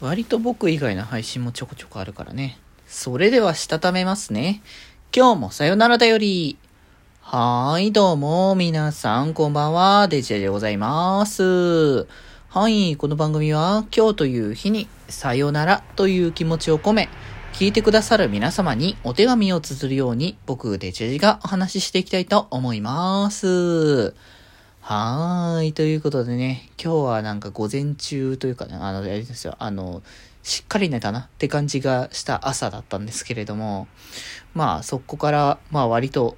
割と僕以外の配信もちょこちょこあるからね。それではしたためますね。今日もさよならだより。はーい、どうも皆さんこんばんは、デジェでございます。はい、この番組は今日という日にさよならという気持ちを込め、聞いてくださる皆様にお手紙を綴るように僕デジェジがお話ししていきたいと思います。はーい、ということでね、今日はなんか午前中というかね、あれですよ、しっかり寝たなって感じがした朝だったんですけれども、まあそこからまあ割と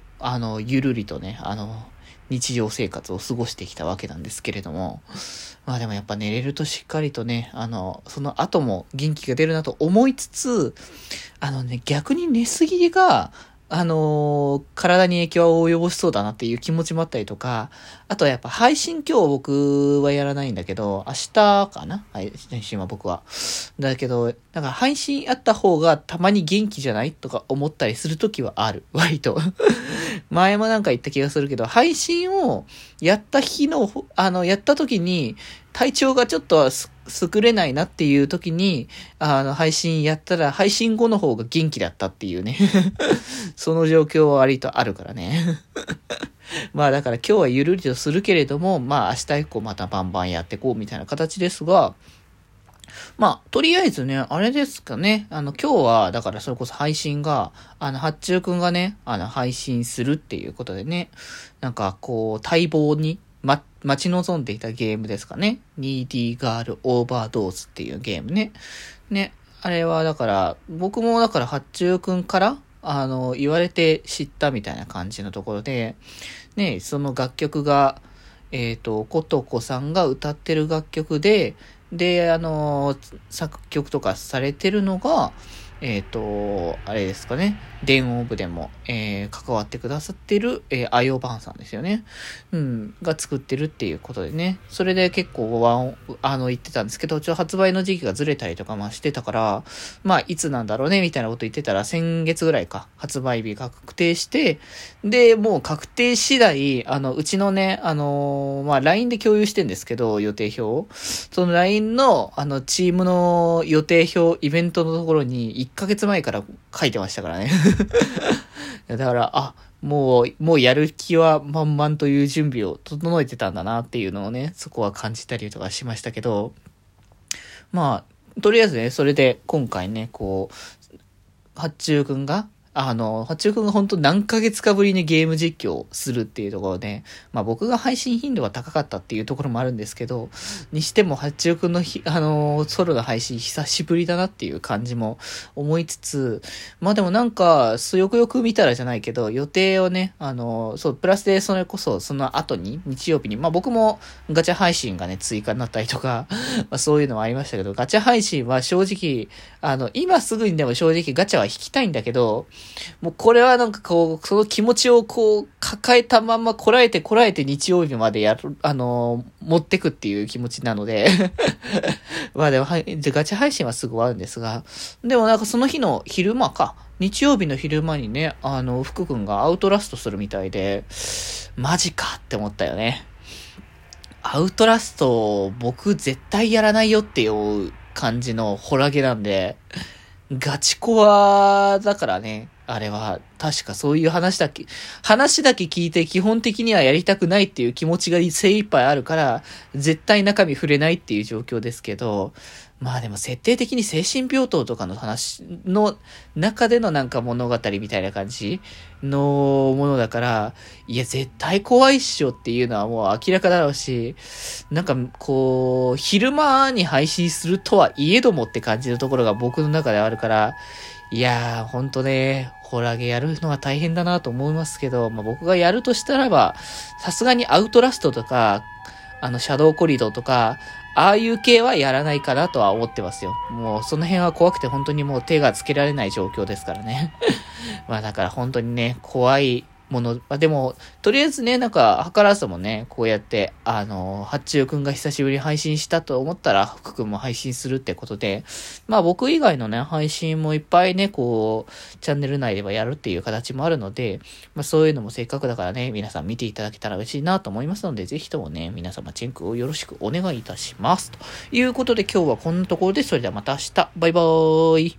ゆるりとね、日常生活を過ごしてきたわけなんですけれども、まあでもやっぱ寝れるとしっかりとね、その後も元気が出るなと思いつつ、逆に寝すぎが、体に影響を及ぼしそうだなっていう気持ちもあったりとか、あとはやっぱ配信今日僕はやらないんだけど、明日かな？配信は僕は。だけど、なんか配信あった方がたまに元気じゃないとか思ったりするときはある。割と。前もなんか言った気がするけど、配信をやった日の、やった時に体調がちょっと優れないなっていう時に、配信やったら配信後の方が元気だったっていうね。その状況は割とあるからね。まあだから今日はゆるりとするけれども、まあ明日以降またバンバンやってこうみたいな形ですが、まあ、とりあえずね、あれですかね。今日は、だからそれこそ配信が、八中くんがね、配信するっていうことでね、なんかこう、待望に、待ち望んでいたゲームですかね。Needy Girl Overdose っていうゲームね。ね、あれはだから、僕もだから八中くんから、言われて知ったみたいな感じのところで、ね、その楽曲が、ことこさんが歌ってる楽曲で、で、作曲とかされてるのが、あれですかね、電音部でも、関わってくださってる、アイオバーンさんですよね。うん、が作ってるっていうことでね。それで結構言ってたんですけど、ちょっと発売の時期がずれたりとかまあしてたから、まあ、いつなんだろうね、みたいなこと言ってたら、先月ぐらいか、発売日が確定して、で、もう確定次第、うちのね、まあ、LINE で共有してんですけど、予定表を。その LINE の、チームの予定表、イベントのところに、1ヶ月前から書いてましたからね。だから、あ、もうやる気は満々という準備を整えてたんだなっていうのをね、そこは感じたりとかしましたけど、まあ、とりあえずね、それで今回ね、こう、八中くんが本当何ヶ月かぶりにゲーム実況をするっていうところで、まあ僕が配信頻度が高かったっていうところもあるんですけど、にしても八中くんのソロの配信久しぶりだなっていう感じも思いつつ、まあでもなんか、よくよく見たらじゃないけど、予定をね、プラスでそれこそその後に、日曜日に、まあ僕もガチャ配信がね、追加になったりとか、まあそういうのもありましたけど、ガチャ配信は正直、今すぐにでも正直ガチャは引きたいんだけど、もうこれはなんかこう、その気持ちをこう、抱えたままこらえて日曜日まで持ってくっていう気持ちなので。まあでも、ガチ配信はすぐ終わるんですが、でもなんかその日の昼間か、日曜日の昼間にね、福くんがアウトラストするみたいで、マジかって思ったよね。アウトラスト、僕絶対やらないよっていう感じのホラゲなんで、ガチコアだからね、あれは確かそういう話だけ聞いて基本的にはやりたくないっていう気持ちが精一杯あるから、絶対中身触れないっていう状況ですけど、まあでも設定的に精神病棟とかの話の中でのなんか物語みたいな感じのものだから、いや絶対怖いっしょっていうのはもう明らかだろうし、なんかこう、昼間に配信するとはいえどもって感じのところが僕の中ではあるから、いやーほんとね、ホラゲやるのは大変だなと思いますけど、まあ僕がやるとしたらば、さすがにアウトラストとか、シャドウコリドとか、ああいう系はやらないかなとは思ってますよ。もうその辺は怖くて本当にもう手がつけられない状況ですからね。まあだから本当にね、怖いもの、まあ、でも、とりあえずね、なんか、はからずともね、こうやって、八中くんが久しぶりに配信したと思ったら、福くんも配信するってことで、まあ僕以外のね、配信もいっぱいね、こう、チャンネル内ではやるっていう形もあるので、まあそういうのもせっかくだからね、皆さん見ていただけたら嬉しいなと思いますので、ぜひともね、皆様チェックをよろしくお願いいたします。ということで今日はこんなところで、それではまた明日、バイバーイ。